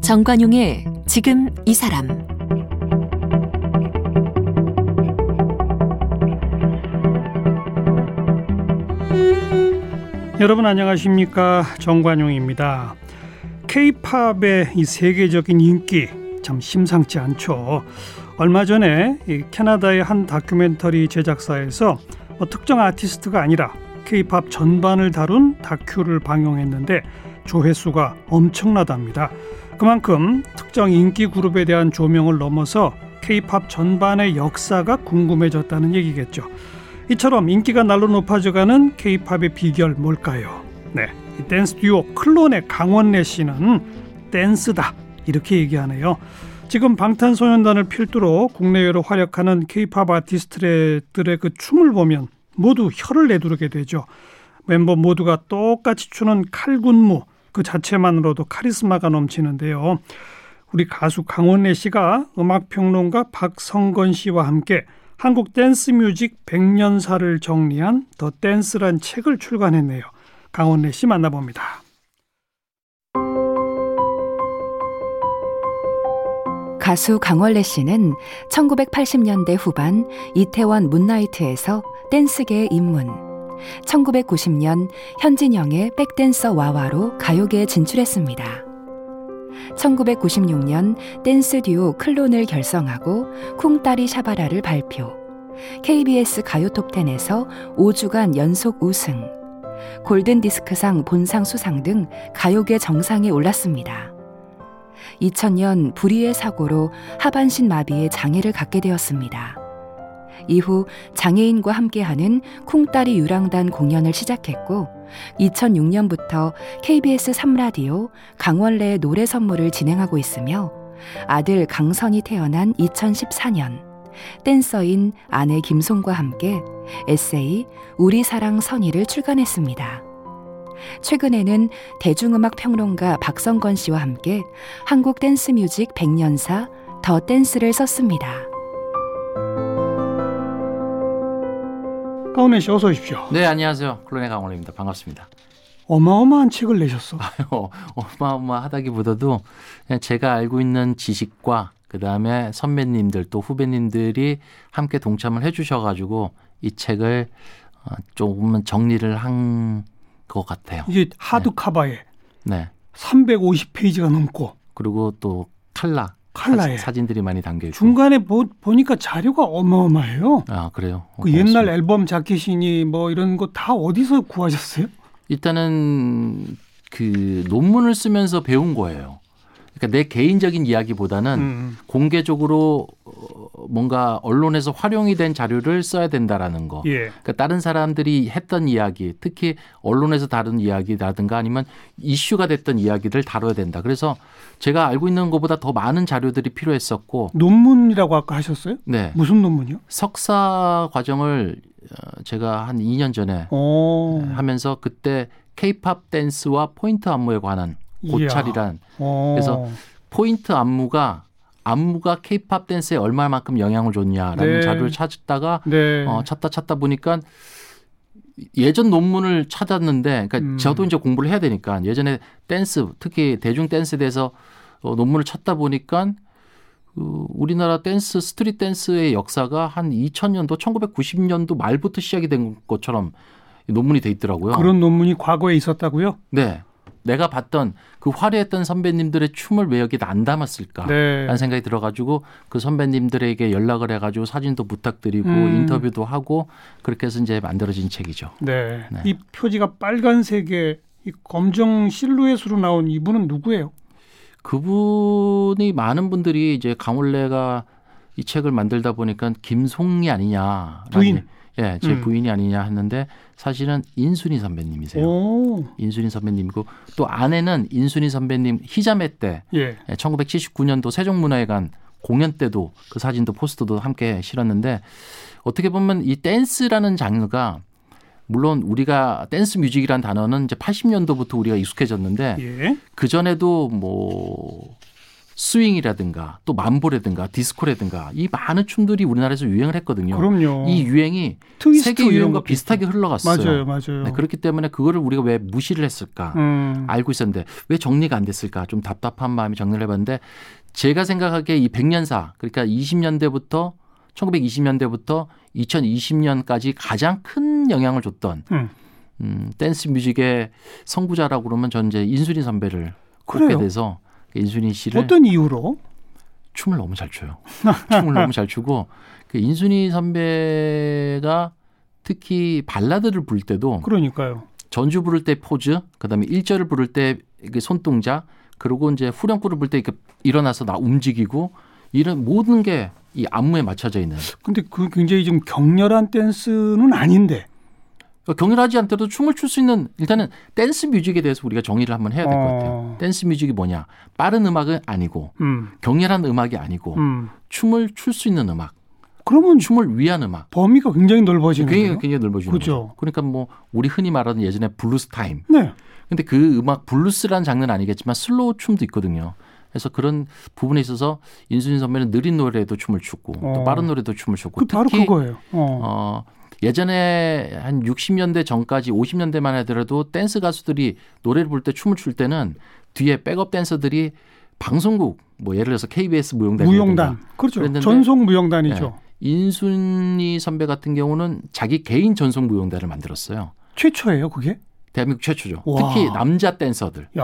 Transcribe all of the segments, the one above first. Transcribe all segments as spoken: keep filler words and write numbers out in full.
정관용의 지금 이 사람. 여러분 안녕하십니까? 정관용입니다. K-팝의 이 세계적인 인기 참 심상치 않죠. 얼마 전에 이 캐나다의 한 다큐멘터리 제작사에서 뭐 특정 아티스트가 아니라 K-팝 전반을 다룬 다큐를 방영했는데 조회수가 엄청나답니다. 그만큼 특정 인기 그룹에 대한 조명을 넘어서 K-팝 전반의 역사가 궁금해졌다는 얘기겠죠. 이처럼 인기가 날로 높아져가는 K-팝의 비결 뭘까요? 네, 댄스 듀오 클론의 강원래 씨는 댄스다 이렇게 얘기하네요. 지금 방탄소년단을 필두로 국내 외로 활약하는 K-팝 아티스트들의 그 춤을 보면 모두 혀를 내두르게 되죠. 멤버 모두가 똑같이 추는 칼군무 그 자체만으로도 카리스마가 넘치는데요. 우리 가수 강원래 씨가 음악평론가 박성건 씨와 함께 한국 댄스 뮤직 백년사를 정리한 더 댄스란 책을 출간했네요. 강원래 씨 만나봅니다. 가수 강원래 씨는 천구백팔십년대 후반 이태원 문나이트에서 댄스계에 입문, 천구백구십년 현진영의 백댄서 와와로 가요계에 진출했습니다. 천구백구십육년 댄스 듀오 클론을 결성하고 쿵따리 샤바라를 발표, 케이비에스 가요톱텐에서 오주간 연속 우승, 골든디스크상 본상 수상 등 가요계 정상에 올랐습니다. 이천년 불의의 사고로 하반신 마비의 장애를 갖게 되었습니다. 이후 장애인과 함께하는 쿵따리 유랑단 공연을 시작했고 이천육년부터 케이비에스 삼 라디오 강원래의 노래선물을 진행하고 있으며 아들 강선이 태어난 이천십사년 댄서인 아내 김송과 함께 에세이 우리 사랑 선의를 출간했습니다. 최근에는 대중음악 평론가 박성건 씨와 함께 한국 댄스 뮤직 백년사 더 댄스를 썼습니다. 강원래 씨 어서 오십시오. 네, 안녕하세요. 클론의 강원래입니다. 반갑습니다. 어마어마한 책을 내셨어. 아유, 어마어마하다기보다도 그냥 제가 알고 있는 지식과 그다음에 선배님들 또 후배님들이 함께 동참을 해 주셔가지고 이 책을 조금 정리를 한 것 같아요. 이게 하드카바에 네. 삼백오십 페이지가 넘고 그리고 또 칼라. 칼라에 사진들이 많이 담겨있고 중간에 보, 보니까 자료가 어마어마해요. 아 그래요? 그 옛날 앨범 자켓이니 뭐 이런 거 다 어디서 구하셨어요? 일단은 그 논문을 쓰면서 배운 거예요. 그러니까 내 개인적인 이야기보다는 음. 공개적으로 뭔가 언론에서 활용이 된 자료를 써야 된다라는 거. 예. 그러니까 다른 사람들이 했던 이야기, 특히 언론에서 다룬 이야기라든가 아니면 이슈가 됐던 이야기를 다뤄야 된다. 그래서 제가 알고 있는 것보다 더 많은 자료들이 필요했었고. 논문이라고 아까 하셨어요? 네. 무슨 논문이요? 석사 과정을 제가 한 이 년 전에 오. 하면서 그때 K-팝 댄스와 포인트 안무에 관한 고찰이란. 그래서 포인트 안무가 안무가 K-팝 댄스에 얼마만큼 영향을 줬냐라는 네. 자료를 찾았다가 네. 어, 찾다 찾다 보니까 예전 논문을 찾았는데, 그러니까 음. 저도 이제 공부를 해야 되니까 예전에 댄스 특히 대중 댄스에 대해서 어, 논문을 찾다 보니까 그 우리나라 댄스 스트릿 댄스의 역사가 한 이천년도 천구백구십년도 말부터 시작이 된 것처럼 논문이 돼 있더라고요. 그런 논문이 과거에 있었다고요? 네. 내가 봤던 그 화려했던 선배님들의 춤을 왜 여기다 안 담았을까라는 네. 생각이 들어가지고 그 선배님들에게 연락을 해가지고 사진도 부탁드리고 음. 인터뷰도 하고 그렇게 해서 이제 만들어진 책이죠. 네. 네. 이 표지가 빨간색에 이 검정 실루엣으로 나온 이분은 누구예요? 그분이 많은 분들이 이제 강원래가 이 책을 만들다 보니까 김송이 아니냐. 부인. 예, 제 음. 부인이 아니냐 했는데 사실은 인순이 선배님이세요. 오. 인순이 선배님이고 또 아내는 인순이 선배님 희자매 때 예. 천구백칠십구년도 세종문화회관 공연 때도 그 사진도 포스터도 함께 실었는데 어떻게 보면 이 댄스라는 장르가 물론 우리가 댄스 뮤직이라는 단어는 이제 팔십년도부터 우리가 익숙해졌는데 예. 그전에도 뭐 스윙이라든가 또 만보라든가 디스코라든가 이 많은 춤들이 우리나라에서 유행을 했거든요. 그럼요. 이 유행이 세계 유행과 비슷하게 흘러갔어요. 맞아요, 맞아요. 네, 그렇기 때문에 그거를 우리가 왜 무시를 했을까 음. 알고 있었는데 왜 정리가 안 됐을까 좀 답답한 마음이 정리를 해봤는데 제가 생각하기에 이 백년사 그러니까 이십 년대부터 천구백이십 년대부터 이천이십 년까지 가장 큰 영향을 줬던 음. 음, 댄스 뮤직의 선구자라고 그러면 저는 이제 인순이 선배를 꼽게 돼서 인순이 씨를 어떤 이유로? 춤을 너무 잘 춰요. 춤을 너무 잘 추고 그 인순이 선배가 특히 발라드를 부를 때도 그러니까요. 전주 부를 때 포즈, 그다음에 일절을 부를 때 손동작, 그리고 이제 후렴구를 부를 때 이렇게 일어나서 나 움직이고 이런 모든 게 이 안무에 맞춰져 있는. 근데 그 굉장히 좀 격렬한 댄스는 아닌데. 격렬하지 않더라도 춤을 출 수 있는 일단은 댄스 뮤직에 대해서 우리가 정의를 한번 해야 될 것 같아요. 어. 댄스 뮤직이 뭐냐. 빠른 음악은 아니고 음. 격렬한 음악이 아니고 음. 춤을 출 수 있는 음악. 그러면 춤을 위한 음악. 범위가 굉장히 넓어지는 굉장히, 거예요. 굉장히 넓어지는 그렇죠. 거죠. 그러니까 뭐 우리 흔히 말하는 예전에 블루스 타임. 네. 근데 그 음악 블루스라는 장르는 아니겠지만 슬로우 춤도 있거든요. 그래서 그런 부분에 있어서 인순이 선배는 느린 노래도 춤을 추고 어. 또 빠른 노래도 춤을 추고. 그 바로 그거예요. 어. 어, 예전에 한 육십 년대 전까지 오십 년대만 하더라도 댄스 가수들이 노래를 부를 때 춤을 출 때는 뒤에 백업 댄서들이 방송국 뭐 예를 들어서 케이비에스 무용단. 무용단. 그렇죠. 전속 무용단이죠. 네. 인순이 선배 같은 경우는 자기 개인 전속 무용단을 만들었어요. 최초예요 그게? 대한민국 최초죠. 와. 특히 남자 댄서들. 네.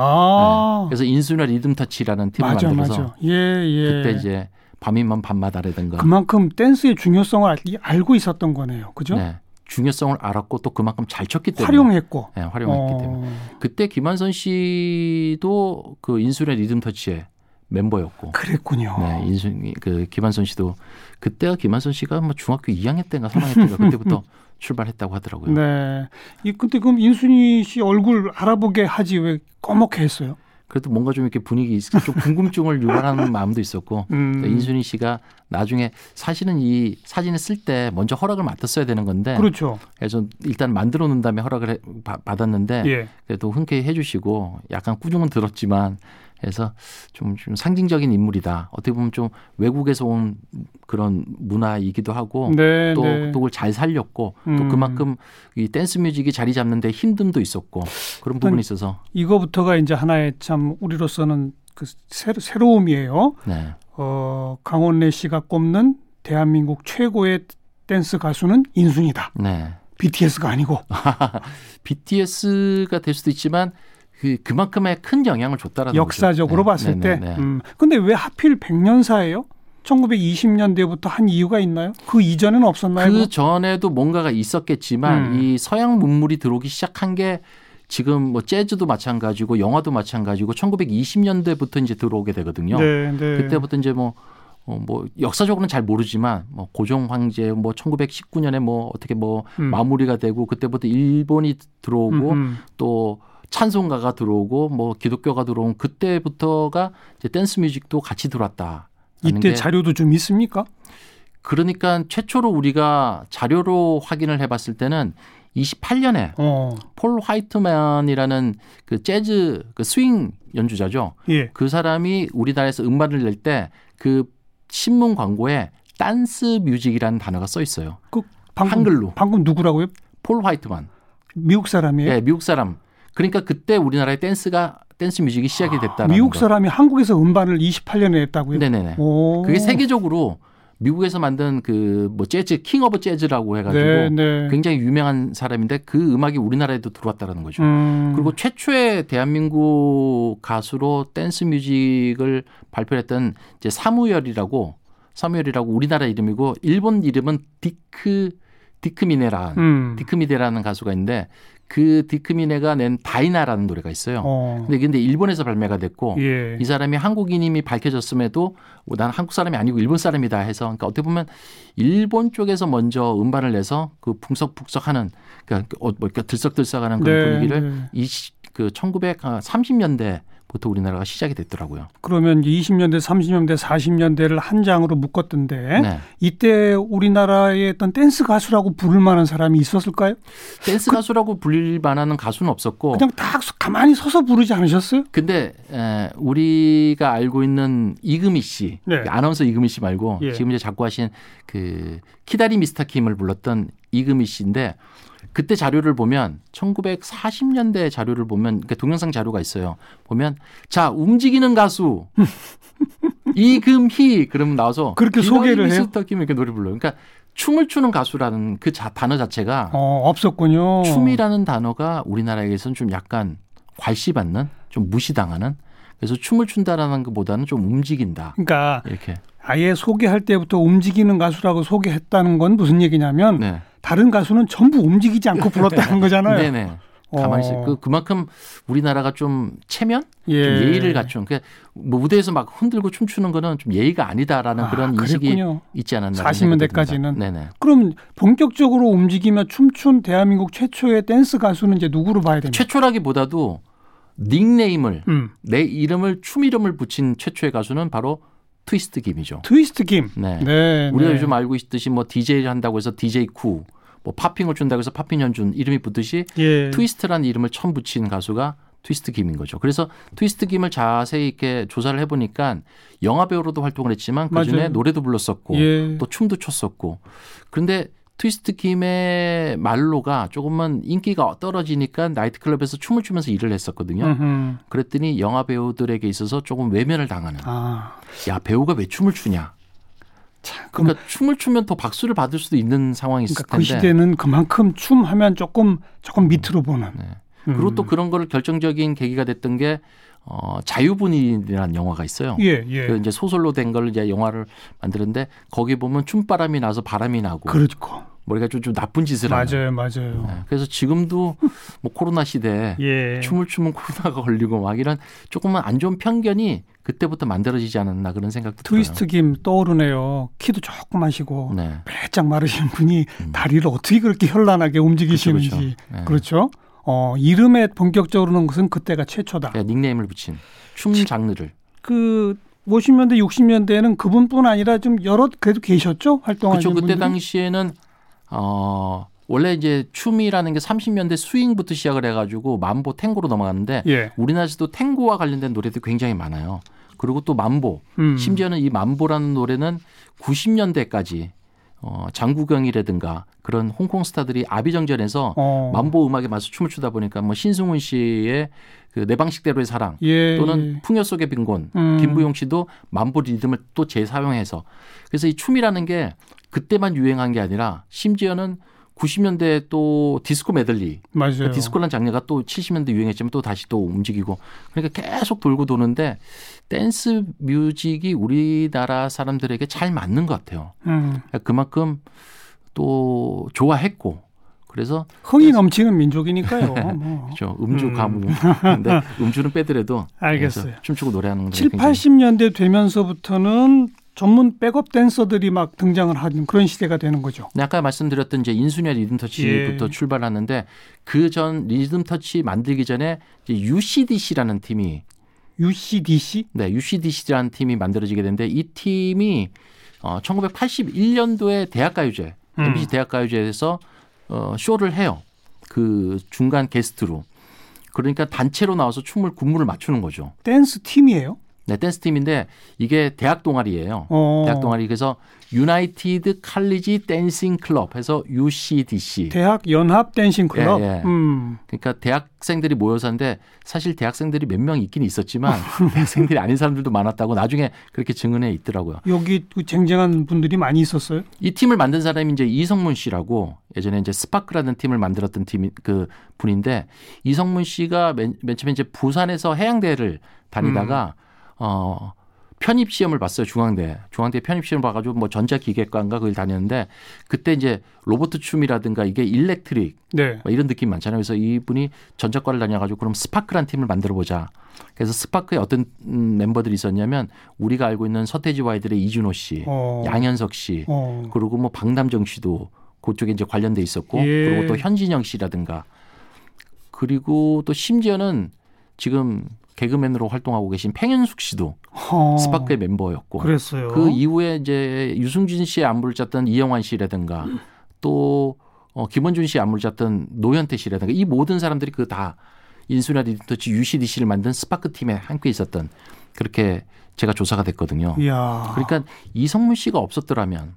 그래서 인순이와 리듬터치라는 팀을 맞아, 만들어서 맞아. 예, 예. 그때 이제 밤이면 밤마다라든가. 그만큼 댄스의 중요성을 알, 알고 있었던 거네요. 그죠? 네. 중요성을 알았고 또 그만큼 잘 쳤기 때문에. 활용했고. 네. 활용했기 어. 때문에. 그때 김한선 씨도 그 인순의 리듬터치에 멤버였고. 그랬군요. 네. 인순, 그 김한선 씨도 그때가 김한선 씨가 뭐 중학교 이 학년 때인가 삼 학년 때인가 그때부터 출발했다고 하더라고요. 네. 이, 근데 그럼 인순이 씨 얼굴 알아보게 하지 왜 꺼멓게 했어요? 그래도 뭔가 좀 이렇게 분위기, 좀 궁금증을 유발하는 마음도 있었고, 음. 인순이 씨가 나중에 사실은 이 사진을 쓸 때 먼저 허락을 맡았어야 되는 건데, 그렇죠. 그래서 일단 만들어 놓은 다음에 허락을 해, 받았는데, 예. 그래도 흔쾌히 해주시고, 약간 꾸중은 들었지만, 그래서 좀, 좀 상징적인 인물이다. 어떻게 보면 좀 외국에서 온 그런 문화이기도 하고, 네, 또 네. 그걸 잘 살렸고, 음. 또 그만큼 이 댄스 뮤직이 자리 잡는데 힘듦도 있었고, 그런 부분이 있어서. 이거부터가 이제 하나의 참 우리로서는 그 새로, 새로움이에요. 네. 어, 강원래 씨가 꼽는 대한민국 최고의 댄스 가수는 인순이다. 네. 비티에스가 아니고. 비티에스가 될 수도 있지만, 그 그만큼의 큰 영향을 줬다라는 역사적으로 거죠. 봤을 네, 네, 네, 네. 때. 음. 근데 왜 하필 백년사예요? 천구백이십 년대부터 한 이유가 있나요? 그 이전에는 없었나요? 그 전에도 뭔가가 있었겠지만 음. 이 서양 문물이 들어오기 시작한 게 지금 뭐 재즈도 마찬가지고 영화도 마찬가지고 천구백이십 년대부터 이제 들어오게 되거든요. 네, 네. 그때부터 이제 뭐 어, 뭐, 역사적으로는 잘 모르지만, 뭐, 고종 황제, 뭐, 천구백십구 년에 뭐, 어떻게 뭐, 음. 마무리가 되고, 그때부터 일본이 들어오고, 음음. 또, 찬송가가 들어오고 뭐 기독교가 들어온 그때부터가 이제 댄스 뮤직도 같이 들어왔다. 이때 자료도 좀 있습니까? 그러니까 최초로 우리가 자료로 확인을 해봤을 때는 이십팔 년에 어. 폴 화이트맨이라는 그 재즈 그 스윙 연주자죠. 예. 그 사람이 우리나라에서 음반을 낼 때 그 신문 광고에 댄스 뮤직이라는 단어가 써 있어요. 그 방금, 한글로. 방금 누구라고요? 폴 화이트맨. 미국 사람이에요? 네. 미국 사람. 그러니까 그때 우리나라의 댄스가 댄스 뮤직이 시작이 됐다는 아, 미국 사람이 거. 한국에서 음반을 이십팔 년에 했다고요? 네네네. 오. 그게 세계적으로 미국에서 만든 그 뭐 재즈 킹 오브 재즈라고 해가지고 네네. 굉장히 유명한 사람인데 그 음악이 우리나라에도 들어왔다라는 거죠. 음. 그리고 최초의 대한민국 가수로 댄스 뮤직을 발표했던 이제 사무엘이라고 사무엘이라고 우리나라 이름이고 일본 이름은 디크 디크미네라는 음. 디크미네라는 가수가 있는데. 그 디크미네가 낸 다이나라는 노래가 있어요. 어. 근데, 근데 일본에서 발매가 됐고 예. 이 사람이 한국인임이 밝혀졌음에도 난 한국 사람이 아니고 일본 사람이다 해서 그러니까 어떻게 보면 일본 쪽에서 먼저 음반을 내서 그 붕석붕석하는 그러니까 들썩들썩하는 그런 네, 분위기를 네. 이십, 그 천구백삼십 년대 부터 우리나라가 시작이 됐더라고요. 그러면 이십 년대, 삼십 년대, 사십 년대를 한 장으로 묶었던데 네. 이때 우리나라의 어떤 댄스 가수라고 부를 만한 사람이 있었을까요? 댄스 그, 가수라고 불릴 만한 가수는 없었고 그냥 딱 가만히 서서 부르지 않으셨어요? 근데 에, 우리가 알고 있는 이금희 씨, 네. 아나운서 이금희 씨 말고 예. 지금 이제 자꾸 하신 그 키다리 미스터 킴을 불렀던 이금희 씨인데 그때 자료를 보면 천구백사십 년대 자료를 보면 그러니까 동영상 자료가 있어요. 보면 자 움직이는 가수 이금희 그러면 나와서 그렇게 소개를 해요. 미스터 김 이렇게 노래 불러요. 그러니까 춤을 추는 가수라는 그 자, 단어 자체가 어, 없었군요. 춤이라는 단어가 우리나라에서는 좀 약간 괄시받는 좀 무시당하는 그래서 춤을 춘다라는 것보다는 좀 움직인다. 그러니까 이렇게. 아예 소개할 때부터 움직이는 가수라고 소개했다는 건 무슨 얘기냐면 네. 다른 가수는 전부 움직이지 않고 불렀다는 거잖아요. 네네. 가만히 있어요. 그, 그만큼 우리나라가 좀 체면? 예. 좀 예의를 갖춘. 그러니까 뭐 무대에서 막 흔들고 춤추는 거는 좀 예의가 아니다라는 아, 그런 인식이 그랬군요. 있지 않았나. 사십 년대까지는. 네네. 그럼 본격적으로 움직이며 춤춘 대한민국 최초의 댄스 가수는 이제 누구로 봐야 됩니까? 최초라기보다도 닉네임을 음. 내 이름을 춤 이름을 붙인 최초의 가수는 바로 트위스트 김이죠. 트위스트 김. 네. 네 우리가 네. 요즘 알고 있듯이 뭐 디제이 한다고 해서 디제이 쿠, 뭐 팝핑을 준다고 해서 팝핑 현준 이름이 붙듯이 예. 트위스트라는 이름을 처음 붙인 가수가 트위스트 김인 거죠. 그래서 트위스트 김을 자세히 이렇게 조사를 해보니까 영화 배우로도 활동을 했지만 그중에 맞아요. 노래도 불렀었고 예. 또 춤도 췄었고. 그런데 트위스트 김의 말로가 조금만 인기가 떨어지니까 나이트클럽에서 춤을 추면서 일을 했었거든요. 으흠. 그랬더니 영화 배우들에게 있어서 조금 외면을 당하는. 아. 야 배우가 왜 춤을 추냐. 참, 그러니까 그럼, 춤을 추면 더 박수를 받을 수도 있는 상황이 있을 그러니까 텐데. 그 시대는 그만큼 춤하면 조금 조금 밑으로 보는. 네. 음. 그리고 또 그런 거를 결정적인 계기가 됐던 게 어, 자유분이라는 영화가 있어요. 예, 예. 그 이제 소설로 된 걸 이제 영화를 만드는데 거기 보면 춤바람이 나서 바람이 나고. 그렇고. 머리가 좀, 좀 나쁜 짓을 맞아요, 하는. 맞아요, 맞아요. 네, 그래서 지금도 뭐 코로나 시대에 예. 춤을 추면 코로나가 걸리고 막 이런 조금은 안 좋은 편견이 그때부터 만들어지지 않았나 그런 생각도 트위스트 들어요. 트위스트 김 떠오르네요. 키도 조금 하시고 네. 배짝 마르신 분이 음. 다리를 어떻게 그렇게 현란하게 움직이시는지. 그렇죠. 그렇죠. 네. 그렇죠? 어, 이름에 본격적으로는 것은 그때가 최초다. 네, 닉네임을 붙인 춤 지, 장르를. 그 오십 년대, 육십 년대에는 그분뿐 아니라 좀 여러 그래도 계셨죠? 활동하시는 그렇죠. 분들. 그때 당시에는 어, 원래 이제 춤이라는 게 삼십 년대 스윙부터 시작을 해가지고 만보, 탱고로 넘어갔는데 예. 우리나라에서도 탱고와 관련된 노래도 굉장히 많아요. 그리고 또 만보, 음. 심지어는 이 만보라는 노래는 구십 년대까지 어, 장국영이라든가 그런 홍콩 스타들이 아비정전에서 어. 만보 음악에 맞춰 춤을 추다 보니까 뭐 신승훈 씨의 그 내 방식대로의 사랑 예. 또는 풍요 속의 빈곤, 음. 김부용 씨도 만보 리듬을 또 재사용해서 그래서 이 춤이라는 게 그때만 유행한 게 아니라 심지어는 구십 년대에 또 디스코 메들리. 맞아요. 그러니까 디스코라는 장르가 또 칠십 년대 유행했지만 또 다시 또 움직이고. 그러니까 계속 돌고 도는데 댄스 뮤직이 우리나라 사람들에게 잘 맞는 것 같아요. 음. 그러니까 그만큼 또 좋아했고. 그래서 흥이 넘치는 민족이니까요. 뭐. 그렇죠. 음주 가무. 음. 근데 음주는 빼더라도. 알겠어요. 춤추고 노래하는. 칠, 팔십 년대 되면서부터는 전문 백업 댄서들이 막 등장을 하는 그런 시대가 되는 거죠. 네, 아까 말씀드렸던 이제 인순이의 리듬터치부터 예. 출발하는데 그 전 리듬터치 만들기 전에 이제 유씨디씨라는 팀이 유씨디씨? 네, 유씨디씨라는 팀이 만들어지게 되는데 이 팀이 어, 천구백팔십일 년도에 대학가요제 음. 엠비씨 대학가요제에서 어, 쇼를 해요. 그 중간 게스트로. 그러니까 단체로 나와서 춤을 군무를 맞추는 거죠. 댄스 팀이에요? 네, 댄스 팀인데 이게 대학 동아리예요. 어. 대학 동아리 그래서 유나이티드 칼리지 댄싱 클럽 해서 유씨디씨. 대학 연합 댄싱 클럽. 예, 예. 음. 그러니까 대학생들이 모여서 하는데 사실 대학생들이 몇 명 있긴 있었지만 대학생들이 아닌 사람들도 많았다고 나중에 그렇게 증언해 있더라고요. 여기 쟁쟁한 분들이 많이 있었어요? 이 팀을 만든 사람이 이제 이성문 씨라고 예전에 이제 스파크라는 팀을 만들었던 팀 그 분인데 이성문 씨가 맨, 맨 처음에 이제 부산에서 해양대를 다니다가 음. 어, 편입 시험을 봤어요. 중앙대. 중앙대 편입 시험을 봐가지고 뭐 전자기계과인가 그걸 다녔는데 그때 이제 로보트 춤이라든가 이게 일렉트릭 네. 뭐 이런 느낌 많잖아요. 그래서 이분이 전자과를 다녀가지고 그럼 스파크란 팀을 만들어보자. 그래서 스파크에 어떤 음, 멤버들이 있었냐면 우리가 알고 있는 서태지와 아이들의 이준호 씨, 어. 양현석 씨, 어. 그리고 뭐 박남정 씨도 그쪽에 이제 관련돼 있었고 예. 그리고 또 현진영 씨라든가 그리고 또 심지어는 지금 개그맨으로 활동하고 계신 팽현숙 씨도 어. 스파크의 멤버였고, 그랬어요. 그 이후에 이제 유승준 씨의 안무를 짰던 이영환 씨라든가 또 어, 김원준 씨의 안무를 짰던 노현태 씨라든가 이 모든 사람들이 그 다 인순이 리더치 유씨디씨를 만든 스파크 팀에 함께 있었던, 그렇게 제가 조사가 됐거든요. 이야. 그러니까 이성문 씨가 없었더라면,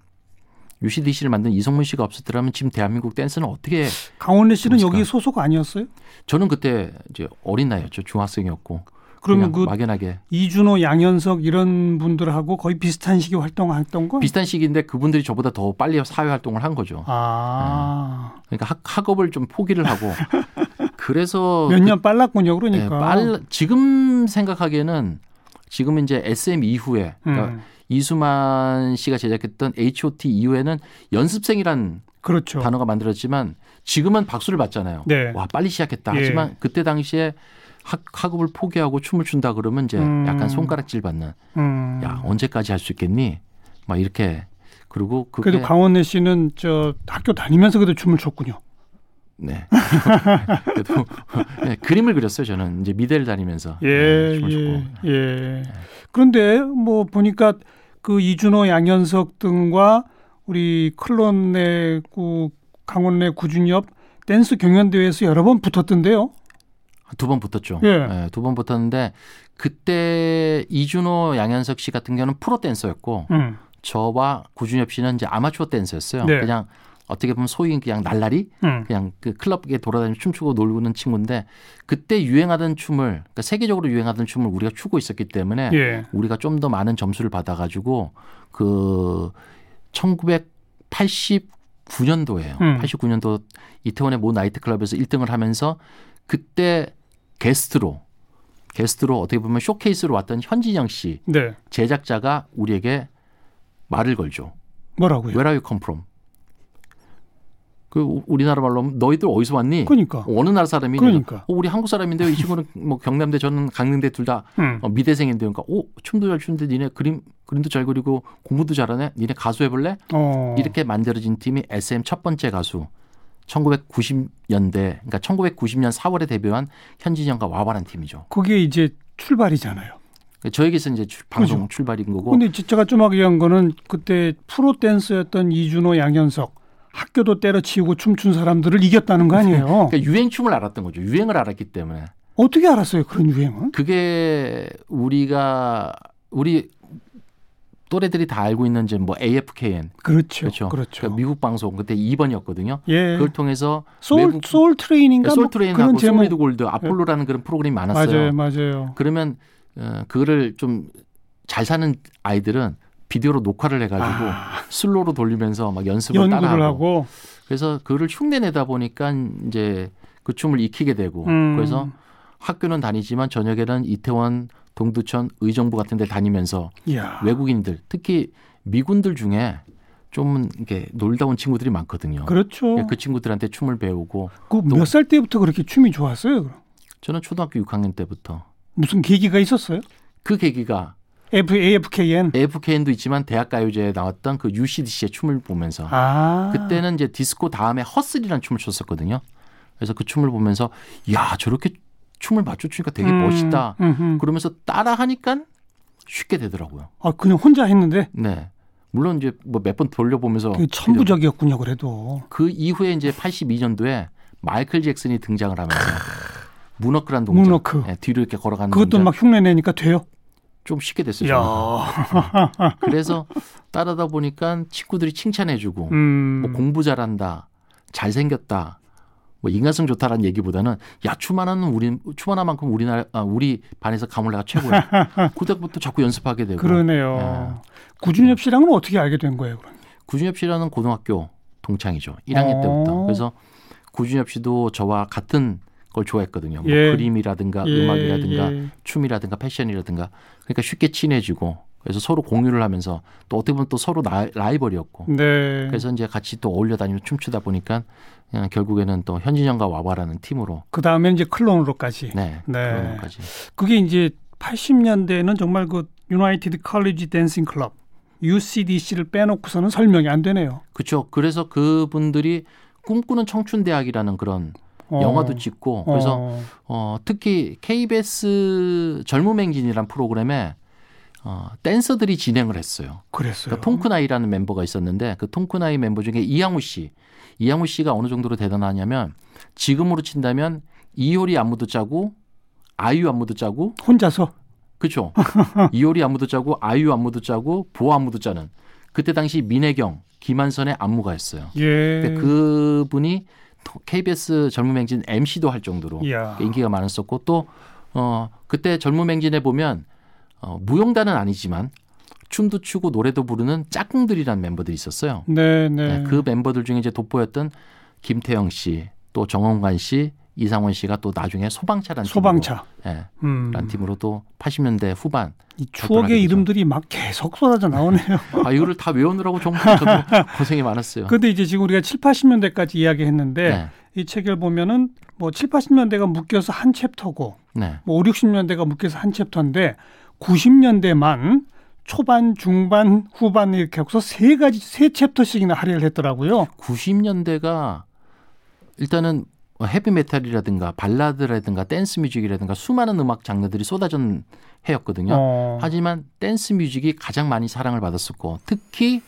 유씨디씨를 만든 이성문 씨가 없었더라면 지금 대한민국 댄스는 어떻게. 강원래 씨는 여기 소속 아니었어요? 저는 그때 이제 어린 나이였죠. 중학생이었고. 그러면 그 막연하게 이준호, 양현석 이런 분들하고 거의 비슷한 시기 활동했던 거? 비슷한 시기인데 그분들이 저보다 더 빨리 사회 활동을 한 거죠. 아. 네. 그러니까 학, 학업을 좀 포기를 하고. 그래서 몇 년 그, 빨랐군요. 그러니까. 네, 빨라, 지금 생각하기에는 지금은 이제 에스엠 이후에 그러니까 음. 이수만 씨가 제작했던 에이치오티 이후에는 연습생이란 그렇죠. 단어가 만들어졌지만 지금은 박수를 받잖아요. 네. 와 빨리 시작했다. 예. 하지만 그때 당시에 학, 학업을 포기하고 춤을 춘다 그러면 이제 음. 약간 손가락질 받는. 음. 야 언제까지 할 수 있겠니? 막 이렇게. 그리고 그게 그래도 강원래 씨는 저 학교 다니면서 그래도 춤을 췄군요. 네. 그래도 네, 그림을 그렸어요. 저는 이제 미대를 다니면서. 예, 네, 예, 예. 그런데 뭐 보니까 그 이준호, 양현석 등과 우리 클론의 그 강원래 구준엽 댄스 경연대회에서 여러 번 붙었던데요. 두 번 붙었죠. 예. 네, 두 번 붙었는데 그때 이준호, 양현석 씨 같은 경우는 프로 댄서였고 음. 저와 구준엽 씨는 이제 아마추어 댄서였어요. 네. 그냥 어떻게 보면 소위 그냥 날라리 음. 그냥 그 클럽에 돌아다니면서 춤추고 놀고는 친구인데 그때 유행하던 춤을 그러니까 세계적으로 유행하던 춤을 우리가 추고 있었기 때문에 예. 우리가 좀 더 많은 점수를 받아가지고 그 천구백팔십구 년도예요. 음. 팔십구 년도 이태원의 모 나이트클럽에서 일 등을 하면서 그때 게스트로 게스트로 어떻게 보면 쇼케이스로 왔던 현진영 씨 네. 제작자가 우리에게 말을 걸죠. 뭐라고요? Where are you come from? 그 우리나라 말로 하면 너희들 어디서 왔니? 그러니까. 어느 나라 사람이니? 그러니까. 어, 우리 한국 사람인데요. 이 친구는 뭐 경남대, 저는 강릉대 둘 다 음. 어, 미대생인데요. 그러니까 오, 춤도 잘 추는데 니네 그림, 그림도 잘 그리고 공부도 잘하네. 니네 가수 해볼래? 어. 이렇게 만들어진 팀이 에스엠 첫 번째 가수. 천구백구십 년대 그러니까 천구백구십 년 사월에 데뷔한 현진영과 와와란 팀이죠. 그게 이제 출발이잖아요. 저에게서 이제 출, 방송 그렇죠. 출발인 거고. 근데 제가 좀 하기 위한 거는 그때 프로 댄서였던 이준호, 양현석. 학교도 때려치우고 춤춘 사람들을 이겼다는 거 아니에요. 그러니까 유행춤을 알았던 거죠. 유행을 알았기 때문에. 어떻게 알았어요? 그런 유행은? 그게 우리가 우리 또래들이 다 알고 있는 뭐 에이에프케이엔. 그렇죠. 그렇죠. 그렇죠. 그러니까 미국 방송 그때 이 번이었거든요. 예. 그걸 통해서 소울, 소울 트레인인가? 소울 트레인하고 뭐 소울리드 골드, 아폴로라는 그런 프로그램이 많았어요. 맞아요. 맞아요. 그러면 어, 그거를 좀 잘 사는 아이들은 비디오로 녹화를 해가지고 아. 슬로우로 돌리면서 막 연습을, 연습을 따라하고 하고. 그래서 그거를 흉내내다 보니까 이제 그 춤을 익히게 되고 음. 그래서 학교는 다니지만 저녁에는 이태원, 동두천, 의정부 같은 데 다니면서 이야. 외국인들 특히 미군들 중에 좀 이렇게 놀다 온 친구들이 많거든요. 그렇죠. 그 친구들한테 춤을 배우고. 그 몇 살 때부터 그렇게 춤이 좋았어요? 그럼? 저는 초등학교 육 학년 때부터. 무슨 계기가 있었어요? 그 계기가. 에이에프케이엔? 에이에프케이엔도 있지만 대학가요제에 나왔던 그 유씨디씨의 춤을 보면서 아. 그때는 이제 디스코 다음에 허슬이라는 춤을 췄었거든요. 그래서 그 춤을 보면서 야 저렇게 춤을 맞춰 추니까 되게 음. 멋있다. 음흠. 그러면서 따라하니까 쉽게 되더라고요. 아 그냥 혼자 했는데? 네. 물론 이제 뭐 몇 번 돌려보면서. 되게 천부적이었군요 그래도. 그 이후에 이제 팔십이 년도에 마이클 잭슨이 등장을 하면서 문워크란 동작. 문워크. 네, 뒤로 이렇게 걸어가는 그것도 동작. 막 흉내내니까 돼요? 좀 쉽게 됐어요. 네. 그래서 따라다 보니까 친구들이 칭찬해주고 음. 뭐 공부 잘한다, 잘생겼다, 뭐 인간성 좋다라는 얘기보다는 야 춤 하나는 우리 춤 하나만큼 우리나라 아, 우리 반에서 강원래가 최고야. 그때부터 자꾸 연습하게 되고. 그러네요. 네. 구준엽 씨랑은 어떻게 알게 된 거예요? 그럼? 구준엽 씨랑은 고등학교 동창이죠. 일 학년 어. 때부터. 그래서 구준엽 씨도 저와 같은 걸 좋아했거든요. 뭐 예. 그림이라든가 예. 음악이라든가 예. 춤이라든가 패션이라든가 그러니까 쉽게 친해지고 그래서 서로 공유를 하면서 또 어떻게 보면 또 서로 나, 라이벌이었고 네. 그래서 이제 같이 또 어울려 다니면서 춤추다 보니까 그냥 결국에는 또 현진영과 와와라는 팀으로 그 다음에 이제 클론으로까지 네, 네. 클론으로까지 그게 이제 팔십 년대에는 정말 그 유나이티드 컬리지 댄싱 클럽 유씨디씨를 빼놓고서는 설명이 안 되네요. 그렇죠. 그래서 그분들이 꿈꾸는 청춘 대학이라는 그런 어. 영화도 찍고 그래서 어. 어, 특히 케이비에스 젊음 행진이라는 프로그램에 어, 댄서들이 진행을 했어요. 그랬어요. 그러니까 통크나이라는 멤버가 있었는데 그 통크나이 멤버 중에 이항우 씨. 이항우 씨가 어느 정도로 대단하냐면 지금으로 친다면 이효리 안무도 짜고 아이유 안무도 짜고 혼자서? 그렇죠. 이효리 안무도 짜고 아이유 안무도 짜고 보아 안무도 짜는 그때 당시 민혜경, 김한선의 안무가였어요. 예. 그분이 케이비에스 젊음행진 엠시도 할 정도로 이야. 인기가 많았었고 또 어, 그때 젊음행진에 보면 어, 무용단은 아니지만 춤도 추고 노래도 부르는 짝꿍들이라는 멤버들이 있었어요. 네, 네. 네, 그 멤버들 중에 이제 돋보였던 김태형 씨, 또 정원관 씨, 이상원 씨가 또 나중에 소방차라는 소방차. 팀으로, 네, 음. 라는 팀으로 또 팔십 년대 후반 이 추억의 이름들이 막 계속 쏟아져 나오네요. 아 이거를 다 외우느라고 정말 저도 고생이 많았어요. 그런데 이제 지금 우리가 칠, 팔십 년대까지 이야기했는데 네. 이 책을 보면은 뭐 칠, 팔십 년대가 묶여서 한 챕터고, 네. 뭐 오, 육십 년대가 묶여서 한 챕터인데 구십 년대만 초반, 중반, 후반 이렇게 해서 세 가지 세 챕터씩이나 할애를 했더라고요. 구십 년대가 일단은 헤비메탈이라든가 발라드라든가 댄스뮤직이라든가 수많은 음악 장르들이 쏟아진 해였거든요. 어. 하지만 댄스뮤직이 가장 많이 사랑을 받았었고 특히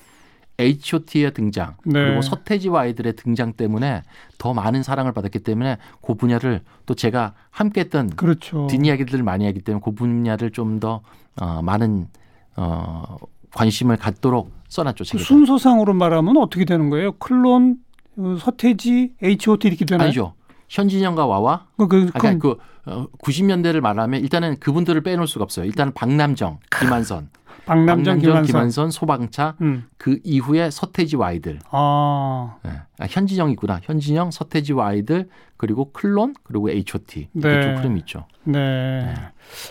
에이치오티의 등장 네. 그리고 서태지와 아이들의 등장 때문에 더 많은 사랑을 받았기 때문에 그 분야를 또 제가 함께했던 그렇죠. 뒷이야기들을 많이 하기 때문에 그 분야를 좀 더 어, 많은 어, 관심을 갖도록 써놨죠. 그 순서상으로 말하면 어떻게 되는 거예요? 클론, 서태지, 에이치오티 이렇게 되나요? 아니죠. 현진영과 와와. 그, 그, 그러니까 그 구십 년대를 말하면 일단은 그분들을 빼놓을 수가 없어요. 일단은 박남정, 김한선. 박남정, 박남정 김한선. 김한선, 소방차. 음. 그 이후에 서태지와 아이들. 아. 네. 아, 현진영이 있구나. 현진영, 서태지와 아이들, 그리고 클론, 그리고 에이치오티. 이렇게 네. 두 흐름이 있죠. 네. 네.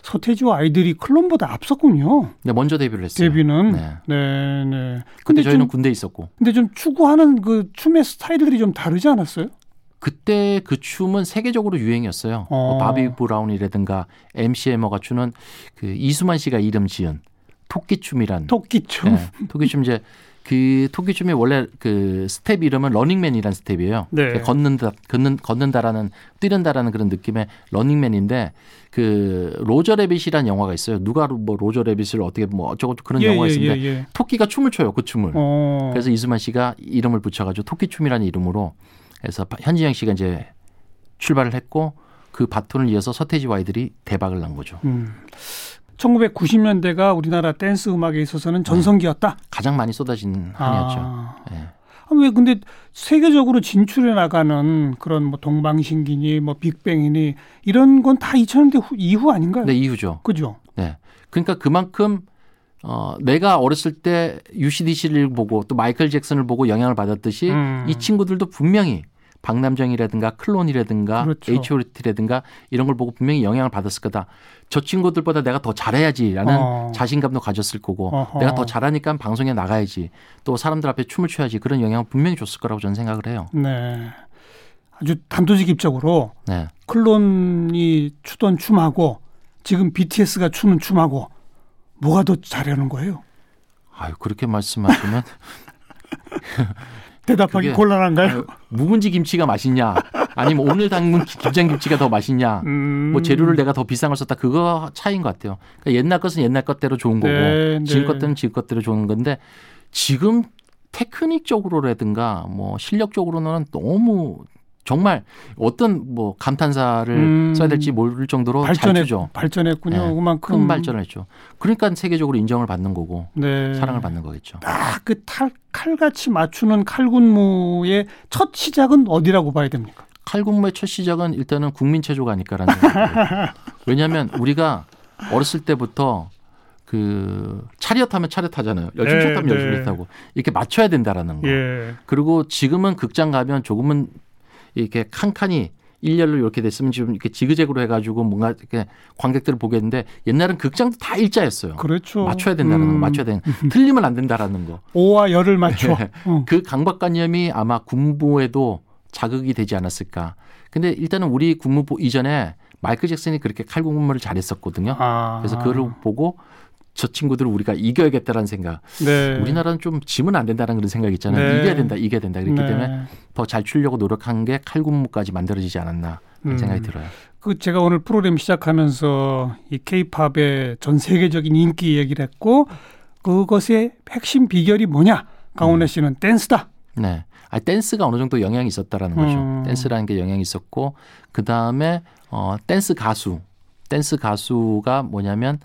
서태지와 아이들이 클론보다 앞섰군요. 네, 먼저 데뷔를 했어요. 데뷔는. 네. 네, 네. 근데 저희는 좀, 군대에 있었고. 근데 좀 추구하는 그 춤의 스타일들이 좀 다르지 않았어요? 그때 그 춤은 세계적으로 유행이었어요. 어. 바비 브라운이라든가 엠시 해머가 추는 그 이수만 씨가 이름 지은 토끼춤이란. 토끼춤. 네, 토끼춤 이제 그 토끼춤이 원래 그 스텝 이름은 러닝맨이란 스텝이에요. 네. 걷는다, 걷는, 걷는다라는 뛰는다라는 그런 느낌의 러닝맨인데 그 로저 래빗이란 영화가 있어요. 누가 뭐 로저 래빗을 어떻게 뭐 어쩌고저쩌고 그런 예, 영화가 예, 있는데 예, 예. 토끼가 춤을 춰요. 그 춤을. 어. 그래서 이수만 씨가 이름을 붙여가지고 토끼춤이라는 이름으로. 그래서 현진영 씨가 이제 출발을 했고 그 바톤을 이어서 서태지와 아이들이 대박을 난 거죠. 음. 천구백구십 년대가 우리나라 댄스 음악에 있어서는 전성기였다. 네. 가장 많이 쏟아진 한이었죠. 아. 네. 아, 왜 근데 세계적으로 진출해 나가는 그런 뭐 동방신기니 뭐 빅뱅이니 이런 건 다 이천 년대 후, 이후 아닌가요? 네, 이후죠. 그죠? 네. 그러니까 그만큼 어, 내가 어렸을 때 유씨디씨를 보고 또 마이클 잭슨을 보고 영향을 받았듯이 음. 이 친구들도 분명히 박남정이라든가 클론이라든가 그렇죠. 에이치오티라든가 이런 걸 보고 분명히 영향을 받았을 거다. 저 친구들보다 내가 더 잘해야지라는 어. 자신감도 가졌을 거고 어허. 내가 더 잘하니까 방송에 나가야지 또 사람들 앞에 춤을 춰야지 그런 영향을 분명히 줬을 거라고 저는 생각을 해요. 네, 아주 단도직입적으로 네. 클론이 추던 춤하고 지금 비티에스가 추는 춤하고 뭐가 더 잘하는 거예요? 아유 그렇게 말씀하시면 대답하기 곤란한가요? 묵은지 김치가 맛있냐 아니면 오늘 담근 김장김치가 더 맛있냐 음. 뭐 재료를 내가 더 비싼 걸 썼다 그거 차이인 것 같아요. 그러니까 옛날 것은 옛날 것대로 좋은 거고 네, 네. 지금 것들은 지금 것대로 좋은 건데 지금 테크닉적으로라든가 뭐 실력적으로는 너무 정말 어떤 뭐 감탄사를 음. 써야 될지 모를 정도로 발전했, 잘 주죠. 발전했군요. 네, 그만큼. 큰 발전을 했죠. 그러니까 세계적으로 인정을 받는 거고 네. 사랑을 받는 거겠죠. 아, 그 탈, 칼같이 맞추는 칼군무의 첫 시작은 어디라고 봐야 됩니까? 칼군무의 첫 시작은 일단은 국민체조가 아닐까라는 생각이에요. 왜냐하면 우리가 어렸을 때부터 그 차렷하면 차렷하잖아요. 열심히 쳤다면 네, 열심히 네. 했다고. 이렇게 맞춰야 된다라는 거. 예. 그리고 지금은 극장 가면 조금은 이렇게 칸칸이 일렬로 이렇게 됐으면 지금 이렇게 지그재그로 해가지고 뭔가 이렇게 관객들을 보겠는데 옛날은 극장도 다 일자였어요. 그렇죠. 맞춰야 된다는 음. 거, 맞춰야 되는 틀리면 안 된다라는 거. 오와 열을 맞춰. 네. 응. 그 강박관념이 아마 군부에도 자극이 되지 않았을까. 근데 일단은 우리 군무 이전에 마이클 잭슨이 그렇게 칼군무를 잘했었거든요. 아. 그래서 그걸 보고 저 친구들을 우리가 이겨야겠다라는 생각. 네. 우리나라는 좀 지면 안 된다는 그런 생각이 있잖아요. 네. 이겨야 된다, 이겨야 된다. 그렇기 네. 때문에 더 잘 추려고 노력한 게 칼군무까지 만들어지지 않았나 그런 음. 생각이 들어요. 그 제가 오늘 프로그램 시작하면서 이 K-팝의 전 세계적인 인기 얘기를 했고 그것의 핵심 비결이 뭐냐? 강원래 씨는 댄스다. 네. 아, 댄스가 어느 정도 영향이 있었다라는 거죠. 음. 댄스라는 게 영향이 있었고 그다음에 어, 댄스 가수. 댄스 가수가 뭐냐면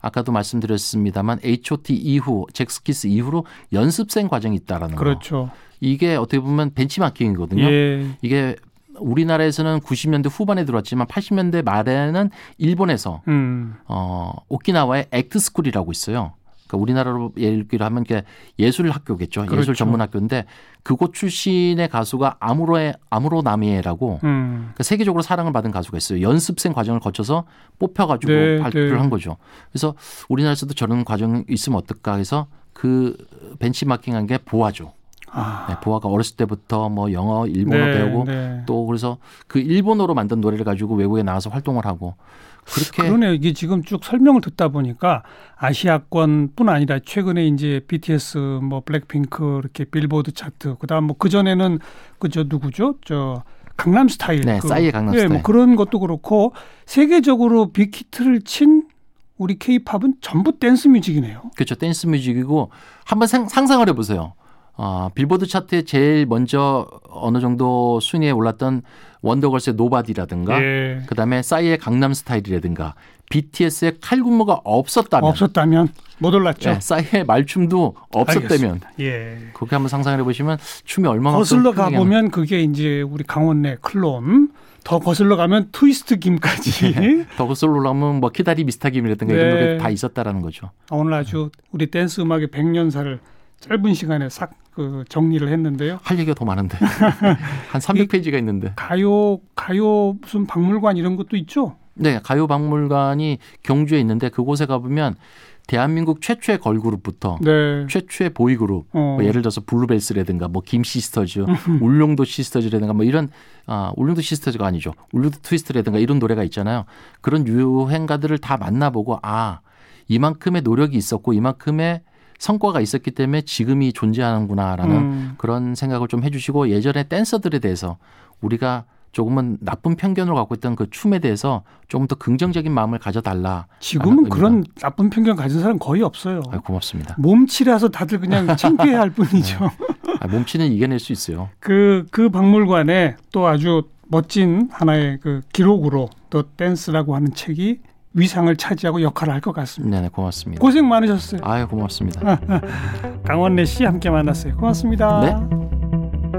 아까도 말씀드렸습니다만 에이치 오 티 이후 잭스키스 이후로 연습생 과정이 있다라는 그렇죠. 거. 이게 어떻게 보면 벤치마킹이거든요. 예. 이게 우리나라에서는 구십 년대 후반에 들어왔지만 팔십 년대 말에는 일본에서 음. 어, 오키나와의 액트 스쿨이라고 있어요. 그러니까 우리나라로 예를 들어 하면 예술 학교겠죠. 그렇죠. 예술 전문 학교인데 그곳 출신의 가수가 아무로의 아무로나미에라고 음. 그러니까 세계적으로 사랑을 받은 가수가 있어요. 연습생 과정을 거쳐서 뽑혀가지고 네, 발표를 네. 한 거죠. 그래서 우리나라에서도 저런 과정이 있으면 어떨까 해서 그 벤치마킹한 게 보아죠. 아. 네, 보아가 어렸을 때부터 뭐 영어, 일본어 네, 배우고 네. 또 그래서 그 일본어로 만든 노래를 가지고 외국에 나가서 활동을 하고 그렇게 그러네요. 이게 지금 쭉 설명을 듣다 보니까 아시아권뿐 아니라 최근에 이제 비티에스, 뭐 블랙핑크 이렇게 빌보드 차트 그다음 뭐 그 전에는 그 저 누구죠? 저 강남스타일, 네, 그, 싸이의 강남스타일, 네, 뭐 그런 것도 그렇고 세계적으로 빅히트를 친. 우리 K-팝은 전부 댄스 뮤직이네요. 그렇죠, 댄스 뮤직이고 한번 상, 상상을 해보세요. 어, 빌보드 차트에 제일 먼저 어느 정도 순위에 올랐던 원더걸스의 노바디라든가 예. 그다음에 싸이의 강남스타일이라든가 비티에스의 칼군무가 없었다면 없었다면 못 올랐죠. 네, 싸이의 말춤도 없었다면 예. 그렇게 한번 상상을 해보시면 춤이 얼마나 거슬러 가보면 그게 이제 우리 강원래 클론 더 거슬러 가면 트위스트 김까지 네. 더 거슬러 가면 뭐 키다리 미스터 김이라든가 네. 이런 노래 다 있었다라는 거죠. 오늘 아주 우리 댄스 음악의 백년사를 짧은 시간에 싹 그 정리를 했는데요. 할 얘기가 더 많은데 한 삼백 페이지가 있는데 가요 가요 무슨 박물관 이런 것도 있죠? 네, 가요 박물관이 경주에 있는데 그곳에 가보면 대한민국 최초의 걸그룹부터 네. 최초의 보이그룹 어. 뭐 예를 들어서 블루벨스라든가 뭐 김시스터즈, 울릉도 시스터즈라든가 뭐 이런 아, 울릉도 시스터즈가 아니죠. 울릉도 트위스트라든가 이런 노래가 있잖아요. 그런 유행가들을 다 만나보고 아 이만큼의 노력이 있었고 이만큼의 성과가 있었기 때문에 지금이 존재하는구나라는 음. 그런 생각을 좀 해주시고 예전에 댄서들에 대해서 우리가 조금은 나쁜 편견을 갖고 있던 그 춤에 대해서 조금 더 긍정적인 마음을 가져달라. 지금은 그런 나쁜 편견 가진 사람 거의 없어요. 아유, 고맙습니다. 몸치라서 다들 그냥 창피해할 뿐이죠. 아, 몸치는 이겨낼 수 있어요. 그, 그 박물관에 또 아주 멋진 하나의 그 기록으로 또 댄스라고 하는 책이 위상을 차지하고 역할을 할 것 같습니다. 네, 고맙습니다. 고생 많으셨어요. 아유, 고맙습니다. 강원래 씨 함께 만났어요. 고맙습니다. 네.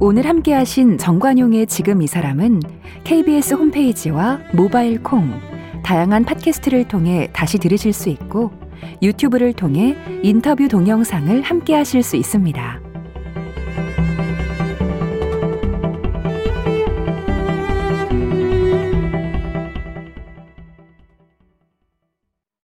오늘 함께하신 정관용의 지금 이 사람은 케이비에스 홈페이지와 모바일 콩, 다양한 팟캐스트를 통해 다시 들으실 수 있고 유튜브를 통해 인터뷰 동영상을 함께하실 수 있습니다.